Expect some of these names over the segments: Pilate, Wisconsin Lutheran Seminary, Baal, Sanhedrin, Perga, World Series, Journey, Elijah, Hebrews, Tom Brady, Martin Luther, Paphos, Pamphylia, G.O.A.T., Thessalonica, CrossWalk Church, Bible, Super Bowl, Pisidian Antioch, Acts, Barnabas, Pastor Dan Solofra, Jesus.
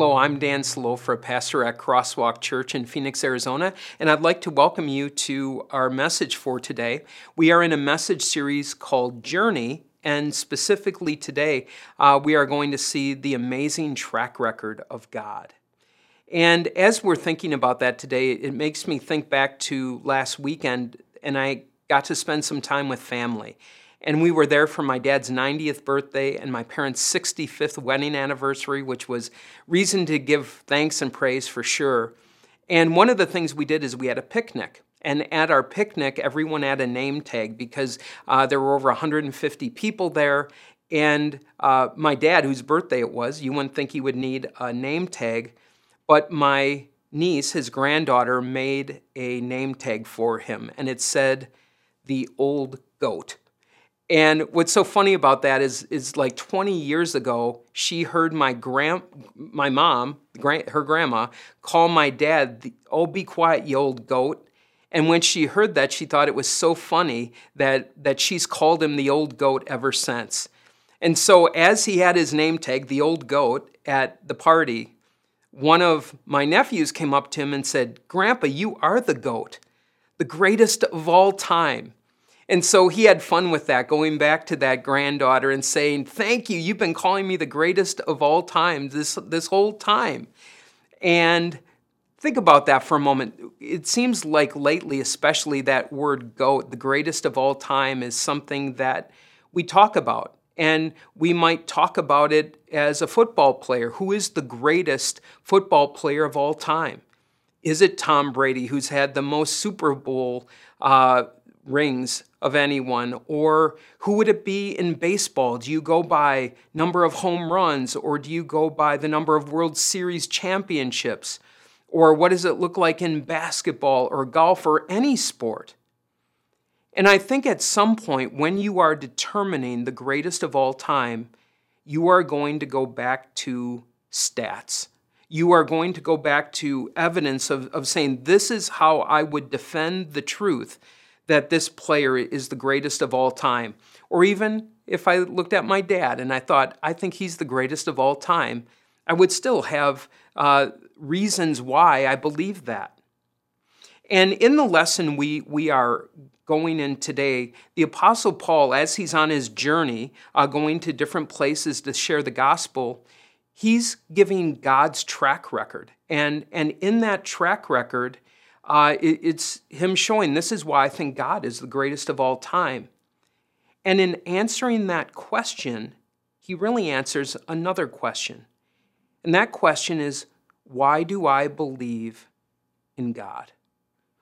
Hello, I'm Dan Solofra, pastor at CrossWalk Church in Phoenix, Arizona, and I'd like to welcome you to our message for today. We are in a message series called Journey, and specifically today, we are going to see the amazing track record of God. And as we're thinking about that today, it makes me think back to last weekend, and I got to spend some time with family. And we were there for my dad's 90th birthday and my parents' 65th wedding anniversary, which was reason to give thanks and praise for sure. And one of the things we did is we had a picnic. And at our picnic, everyone had a name tag because there were over 150 people there. And my dad, whose birthday it was, you wouldn't think he would need a name tag, but my niece, his granddaughter, made a name tag for him. And it said, "The Old Goat." And what's so funny about that is like 20 years ago, she heard my mom, her grandma, call my dad, "Oh, be quiet, you old goat." And when she heard that, she thought it was so funny that she's called him the old goat ever since. And so as he had his name tag, the old goat, at the party, one of my nephews came up to him and said, "Grandpa, you are the goat, the greatest of all time." And so he had fun with that, going back to that granddaughter and saying, "Thank you, you've been calling me the greatest of all time this whole time." And think about that for a moment. It seems like lately, especially that word "goat," the greatest of all time, is something that we talk about. And we might talk about it as a football player. Who is the greatest football player of all time? Is it Tom Brady, who's had the most Super Bowl rings of anyone? Or who would it be in baseball? Do you go by number of home runs, or do you go by the number of World Series championships? Or what does it look like in basketball or golf or any sport? And I think at some point when you are determining the greatest of all time, you are going to go back to stats. You are going to go back to evidence of saying, this is how I would defend the truth that this player is the greatest of all time. Or even if I looked at my dad and I thought, I think he's the greatest of all time, I would still have reasons why I believe that. And in the lesson we are going in today, the Apostle Paul, as he's on his journey, going to different places to share the gospel, he's giving God's track record. And in that track record, it's him showing, this is why I think God is the greatest of all time. And in answering that question, he really answers another question. And that question is, why do I believe in God?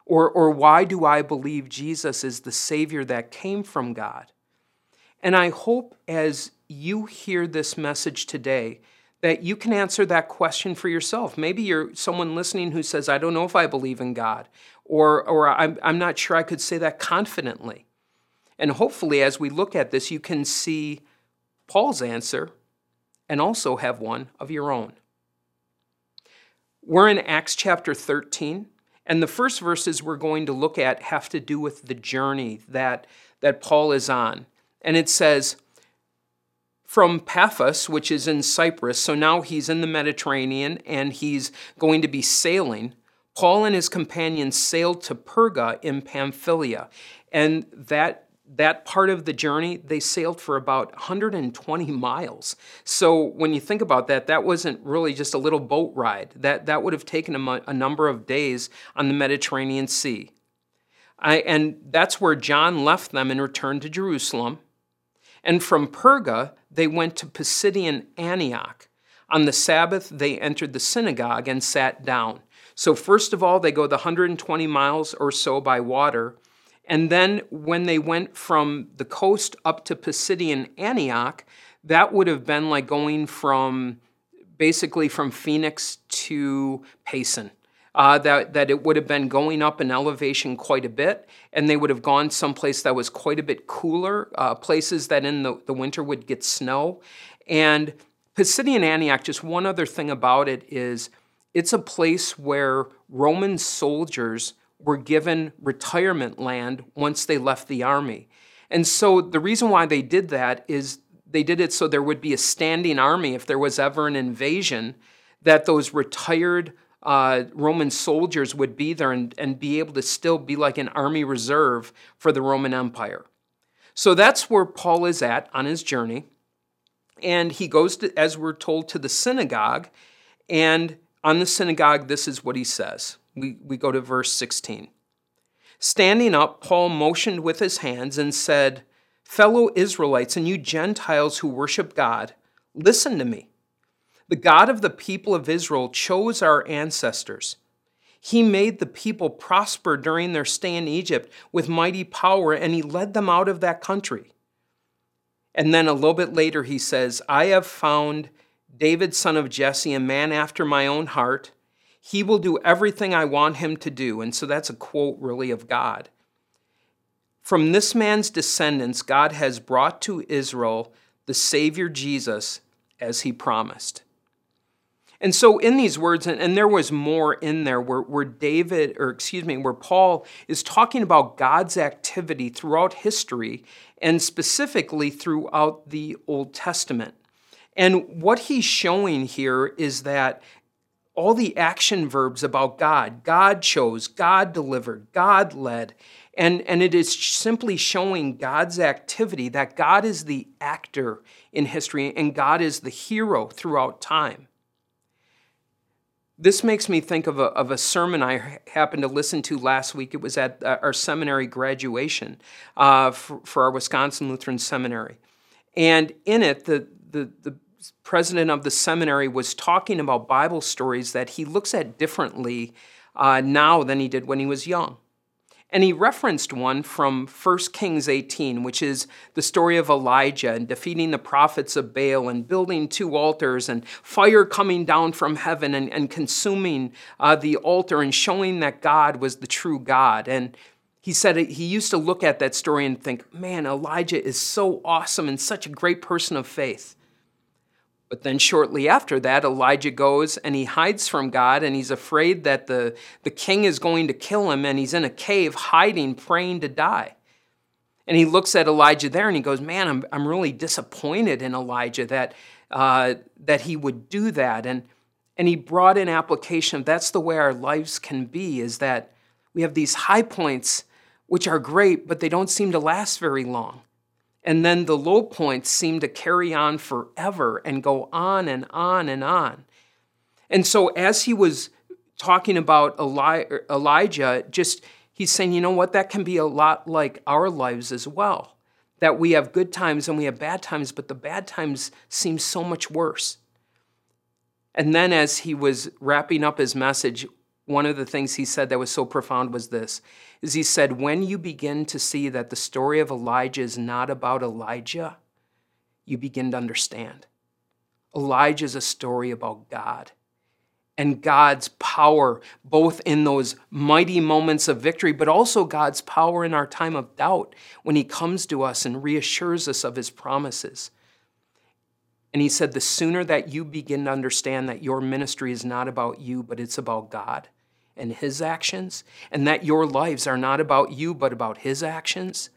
Or why do I believe Jesus is the Savior that came from God? And I hope as you hear this message today, that you can answer that question for yourself. Maybe you're someone listening who says, I don't know if I believe in God, or I'm not sure I could say that confidently. And hopefully as we look at this, you can see Paul's answer and also have one of your own. We're in Acts chapter 13, and the first verses we're going to look at have to do with the journey that Paul is on. And it says, from Paphos, which is in Cyprus, so now he's in the Mediterranean and he's going to be sailing, Paul and his companions sailed to Perga in Pamphylia. And that part of the journey, they sailed for about 120 miles. So when you think about that, that wasn't really just a little boat ride. That would have taken a number of days on the Mediterranean Sea. And that's where John left them and returned to Jerusalem. And from Perga, they went to Pisidian Antioch. On the Sabbath, they entered the synagogue and sat down. So first of all, they go the 120 miles or so by water. And then when they went from the coast up to Pisidian Antioch, that would have been like going from Phoenix to Payson. That it would have been going up in elevation quite a bit, and they would have gone someplace that was quite a bit cooler, places that in the winter would get snow. And Pisidian Antioch, just one other thing about it is, it's a place where Roman soldiers were given retirement land once they left the army. And so the reason why they did that is they did it so there would be a standing army if there was ever an invasion. that those retired Roman soldiers would be there and be able to still be like an army reserve for the Roman Empire. So that's where Paul is at on his journey. And he goes to, as we're told, to the synagogue. And on the synagogue, this is what he says. We go to verse 16. Standing up, Paul motioned with his hands and said, "Fellow Israelites and you Gentiles who worship God, listen to me. The God of the people of Israel chose our ancestors. He made the people prosper during their stay in Egypt with mighty power, and he led them out of that country." And then a little bit later he says, "I have found David, son of Jesse, a man after my own heart. He will do everything I want him to do." And so that's a quote really of God. "From this man's descendants, God has brought to Israel the Savior Jesus, as he promised." And so in these words, and there was more in there where Paul is talking about God's activity throughout history and specifically throughout the Old Testament. And what he's showing here is that all the action verbs about God chose, God delivered, God led, and it is simply showing God's activity, that God is the actor in history and God is the hero throughout time. This makes me think of a sermon I happened to listen to last week. It was at our seminary graduation for our Wisconsin Lutheran Seminary. And in it, the president of the seminary was talking about Bible stories that he looks at differently now than he did when he was young. And he referenced one from 1 Kings 18, which is the story of Elijah and defeating the prophets of Baal and building two altars and fire coming down from heaven and consuming the altar and showing that God was the true God. And he said he used to look at that story and think, man, Elijah is so awesome and such a great person of faith. But then shortly after that, Elijah goes and he hides from God, and he's afraid that the king is going to kill him, and he's in a cave hiding, praying to die. And he looks at Elijah there and he goes, man, I'm really disappointed in Elijah that he would do that. And he brought in application. That's the way our lives can be, is that we have these high points, which are great, but they don't seem to last very long. And then the low points seem to carry on forever and go on and on and on. And so as he was talking about Elijah, he's saying, you know what, that can be a lot like our lives as well, that we have good times and we have bad times, but the bad times seem so much worse. And then as he was wrapping up his message, one of the things he said that was so profound was this, is he said, when you begin to see that the story of Elijah is not about Elijah, you begin to understand. Elijah is a story about God and God's power, both in those mighty moments of victory, but also God's power in our time of doubt when he comes to us and reassures us of his promises. And he said, the sooner that you begin to understand that your ministry is not about you, but it's about God and his actions, and that your lives are not about you, but about his actions,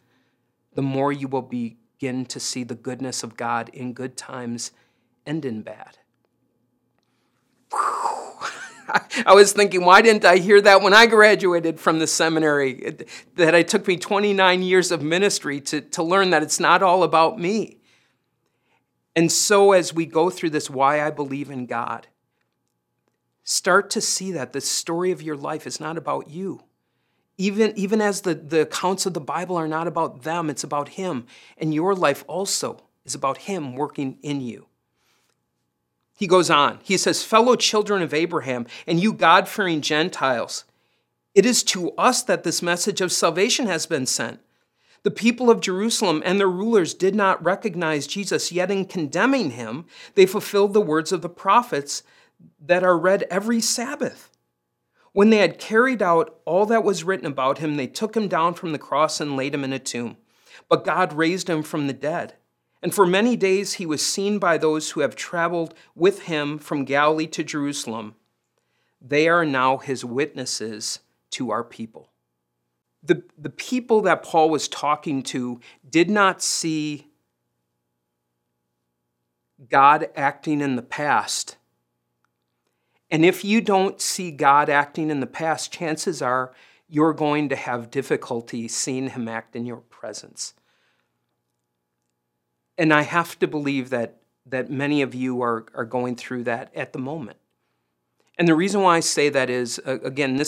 the more you will begin to see the goodness of God in good times and in bad. I was thinking, why didn't I hear that when I graduated from the seminary? That it took me 29 years of ministry to learn that it's not all about me. And so as we go through this, why I believe in God, start to see that the story of your life is not about you. Even as the accounts of the Bible are not about them, it's about him. And your life also is about him working in you. He goes on. He says, fellow children of Abraham and you God-fearing Gentiles, it is to us that this message of salvation has been sent. The people of Jerusalem and their rulers did not recognize Jesus, yet in condemning him, they fulfilled the words of the prophets that are read every Sabbath. When they had carried out all that was written about him, they took him down from the cross and laid him in a tomb. But God raised him from the dead. And for many days he was seen by those who have traveled with him from Galilee to Jerusalem. They are now his witnesses to our people. The people that Paul was talking to did not see God acting in the past. And if you don't see God acting in the past, chances are you're going to have difficulty seeing him act in your presence. And I have to believe that many of you are going through that at the moment. And the reason why I say that is, again,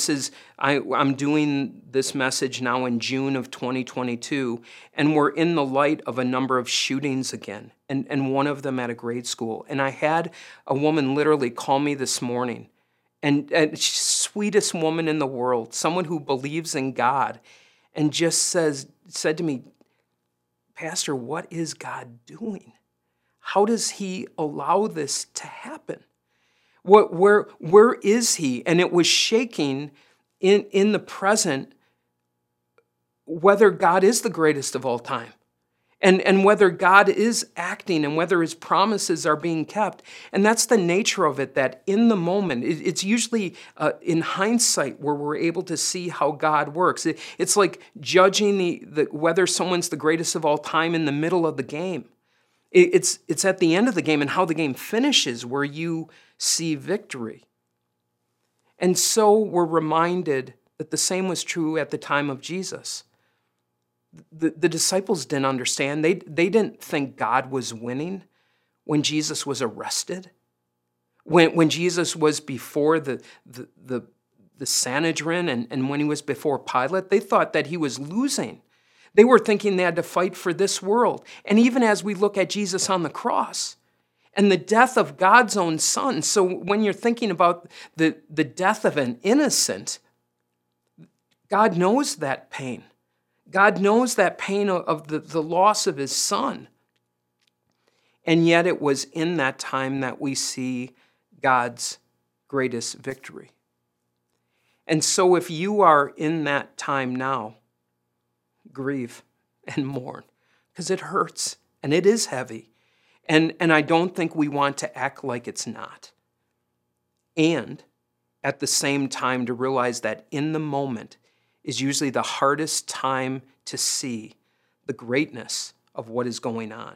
I'm doing this message now in June of 2022, and we're in the light of a number of shootings again, and one of them at a grade school. And I had a woman literally call me this morning, and she's the sweetest woman in the world, someone who believes in God, and just said to me, "Pastor, what is God doing? How does he allow this to happen? Where is he?" And it was shaking in the present whether God is the greatest of all time, and whether God is acting, and whether his promises are being kept. And that's the nature of it, that in the moment, it's usually in hindsight where we're able to see how God works. It's like judging whether someone's the greatest of all time in the middle of the game. It's at the end of the game and how the game finishes where you see victory. And so we're reminded that the same was true at the time of Jesus. The disciples didn't understand. They didn't think God was winning when Jesus was arrested, when Jesus was before the Sanhedrin, and when he was before Pilate. They thought that he was losing. They were thinking they had to fight for this world. And even as we look at Jesus on the cross and the death of God's own son, so when you're thinking about the death of an innocent, God knows that pain. God knows that pain of the loss of his son. And yet it was in that time that we see God's greatest victory. And so if you are in that time now, grieve and mourn, because it hurts and it is heavy. And I don't think we want to act like it's not. And at the same time, to realize that in the moment is usually the hardest time to see the greatness of what is going on.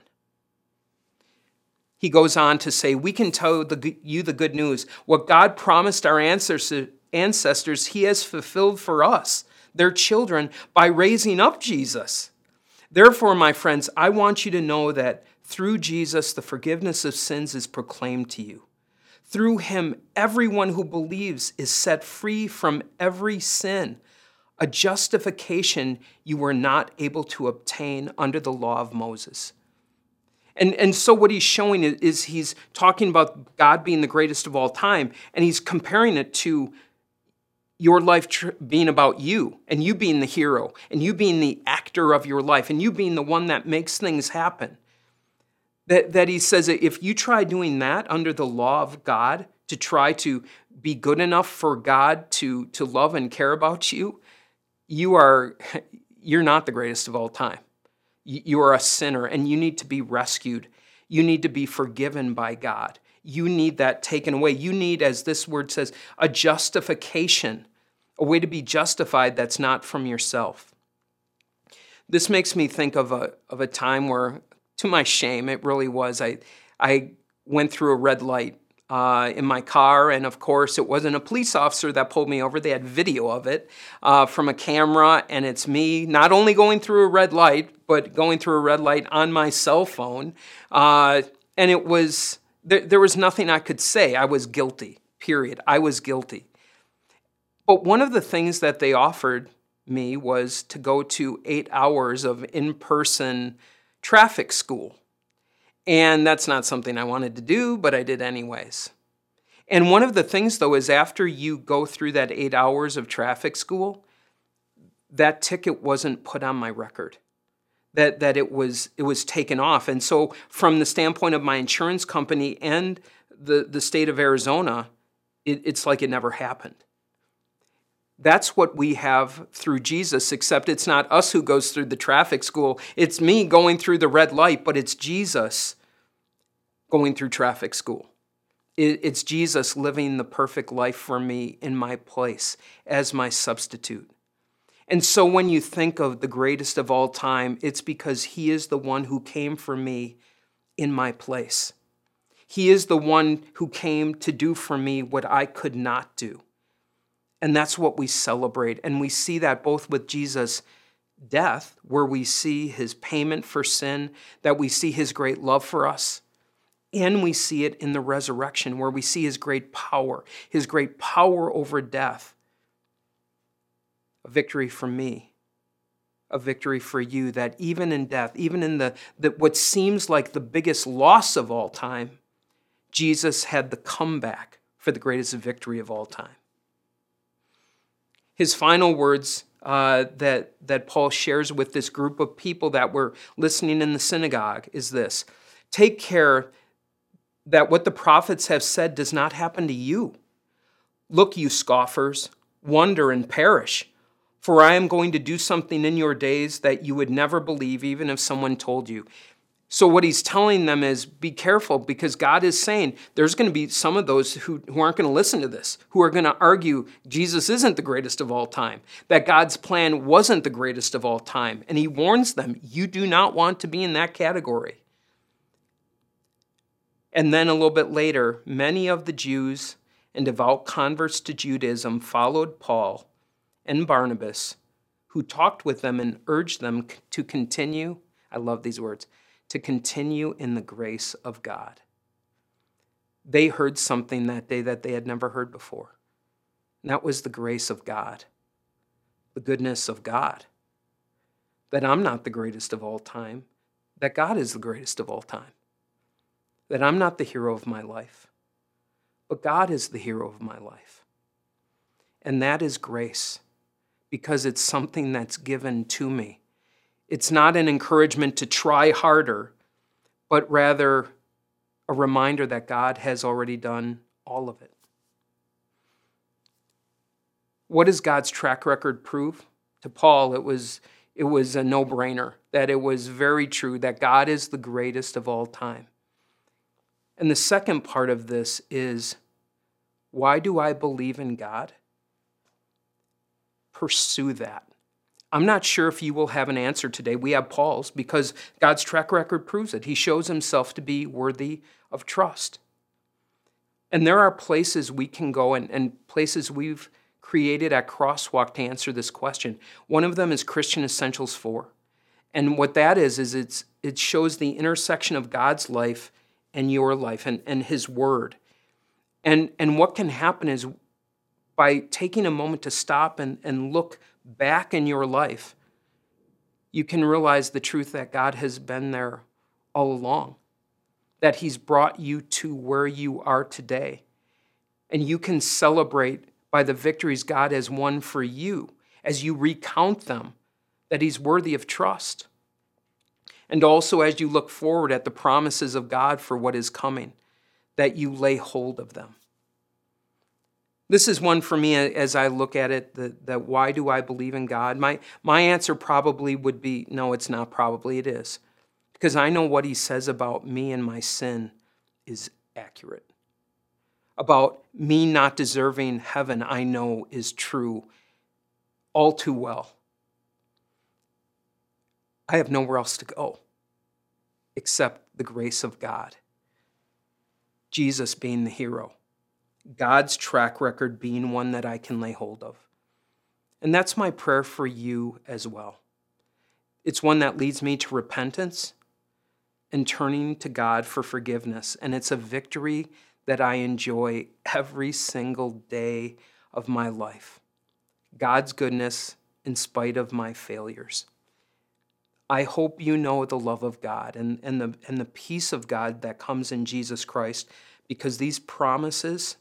He goes on to say, "We can tell you the good news. What God promised our ancestors, he has fulfilled for us, their children, by raising up Jesus. Therefore, my friends, I want you to know that through Jesus, the forgiveness of sins is proclaimed to you. Through him, everyone who believes is set free from every sin, a justification you were not able to obtain under the law of Moses." And so what he's showing is he's talking about God being the greatest of all time, and he's comparing it to your life being about you, and you being the hero, and you being the actor of your life, and you being the one that makes things happen. That he says that if you try doing that under the law of God, to try to be good enough for God to love and care about you, you're not the greatest of all time. You are a sinner, and you need to be rescued. You need to be forgiven by God. You need that taken away. You need, as this word says, a justification, a way to be justified that's not from yourself. This makes me think of a time where, to my shame, it really was, I went through a red light in my car, and of course, it wasn't a police officer that pulled me over. They had video of it from a camera, and it's me not only going through a red light, but going through a red light on my cell phone, and it was... There was nothing I could say. I was guilty, period. I was guilty. But one of the things that they offered me was to go to 8 hours of in-person traffic school. And that's not something I wanted to do, but I did anyways. And one of the things, though, is after you go through that 8 hours of traffic school, that ticket wasn't put on my record. That it was taken off. And so from the standpoint of my insurance company and the state of Arizona, it's like it never happened. That's what we have through Jesus, except it's not us who goes through the traffic school. It's me going through the red light, but it's Jesus going through traffic school. It's Jesus living the perfect life for me in my place as my substitute. And so when you think of the greatest of all time, it's because he is the one who came for me in my place. He is the one who came to do for me what I could not do. And that's what we celebrate. And we see that both with Jesus' death, where we see his payment for sin, that we see his great love for us, and we see it in the resurrection, where we see his great power over death. A victory for me, a victory for you, that even in death, even in the what seems like the biggest loss of all time, Jesus had the comeback for the greatest victory of all time. His final words that Paul shares with this group of people that were listening in the synagogue is this: take care that what the prophets have said does not happen to you. Look, you scoffers, wonder and perish, for I am going to do something in your days that you would never believe, even if someone told you. So what he's telling them is be careful, because God is saying there's going to be some of those who aren't going to listen to this, who are going to argue Jesus isn't the greatest of all time, that God's plan wasn't the greatest of all time. And he warns them, you do not want to be in that category. And then a little bit later, many of the Jews and devout converts to Judaism followed Paul and Barnabas, who talked with them and urged them to continue, I love these words, to continue in the grace of God. They heard something that day that they had never heard before. And that was the grace of God, the goodness of God, that I'm not the greatest of all time, that God is the greatest of all time, that I'm not the hero of my life, but God is the hero of my life. And that is grace, because it's something that's given to me. It's not an encouragement to try harder, but rather a reminder that God has already done all of it. What does God's track record prove? To Paul, it was a no-brainer, that it was very true, that God is the greatest of all time. And the second part of this is, why do I believe in God? Pursue that. I'm not sure if you will have an answer today. We have Paul's, because God's track record proves it. He shows himself to be worthy of trust. And there are places we can go and places we've created at CrossWalk to answer this question. One of them is Christian Essentials 4. And what that is it shows the intersection of God's life and your life and his word. And what can happen is, by taking a moment to stop and look back in your life, you can realize the truth that God has been there all along, that he's brought you to where you are today. And you can celebrate by the victories God has won for you as you recount them, that he's worthy of trust. And also as you look forward at the promises of God for what is coming, that you lay hold of them. This is one for me as I look at it, that why do I believe in God? My answer probably would be, no, it's not probably, it is. Because I know what he says about me and my sin is accurate. About me not deserving heaven, I know is true all too well. I have nowhere else to go except the grace of God. Jesus being the hero. God's track record being one that I can lay hold of. And that's my prayer for you as well. It's one that leads me to repentance and turning to God for forgiveness. And it's a victory that I enjoy every single day of my life. God's goodness in spite of my failures. I hope you know the love of God and the peace of God that comes in Jesus Christ, because these promises,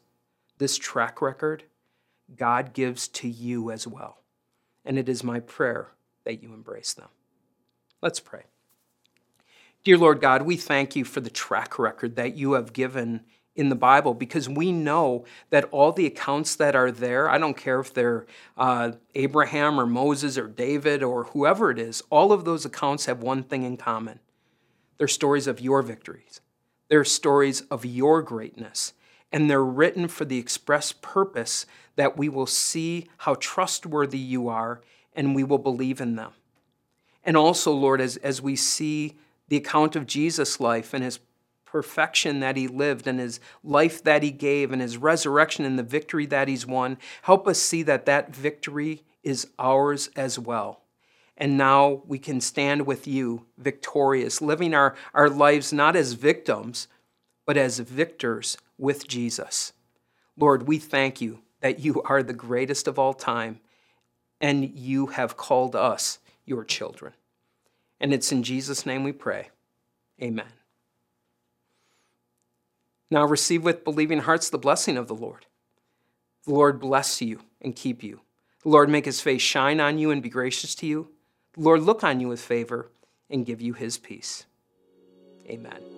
this track record, God gives to you as well. And it is my prayer that you embrace them. Let's pray. Dear Lord God, we thank you for the track record that you have given in the Bible, because we know that all the accounts that are there, I don't care if they're Abraham or Moses or David or whoever it is, all of those accounts have one thing in common. They're stories of your victories. They're stories of your greatness, and they're written for the express purpose that we will see how trustworthy you are, and we will believe in them. And also, Lord, as we see the account of Jesus' life and his perfection that he lived and his life that he gave and his resurrection and the victory that he's won. Help us see that that victory is ours as well. And now we can stand with you victorious, living our lives not as victims, but as victors with Jesus. Lord, we thank you that you are the greatest of all time, and you have called us your children. And it's in Jesus' name we pray. Amen. Now receive with believing hearts the blessing of the Lord. The Lord bless you and keep you. The Lord make his face shine on you and be gracious to you. The Lord look on you with favor and give you his peace. Amen.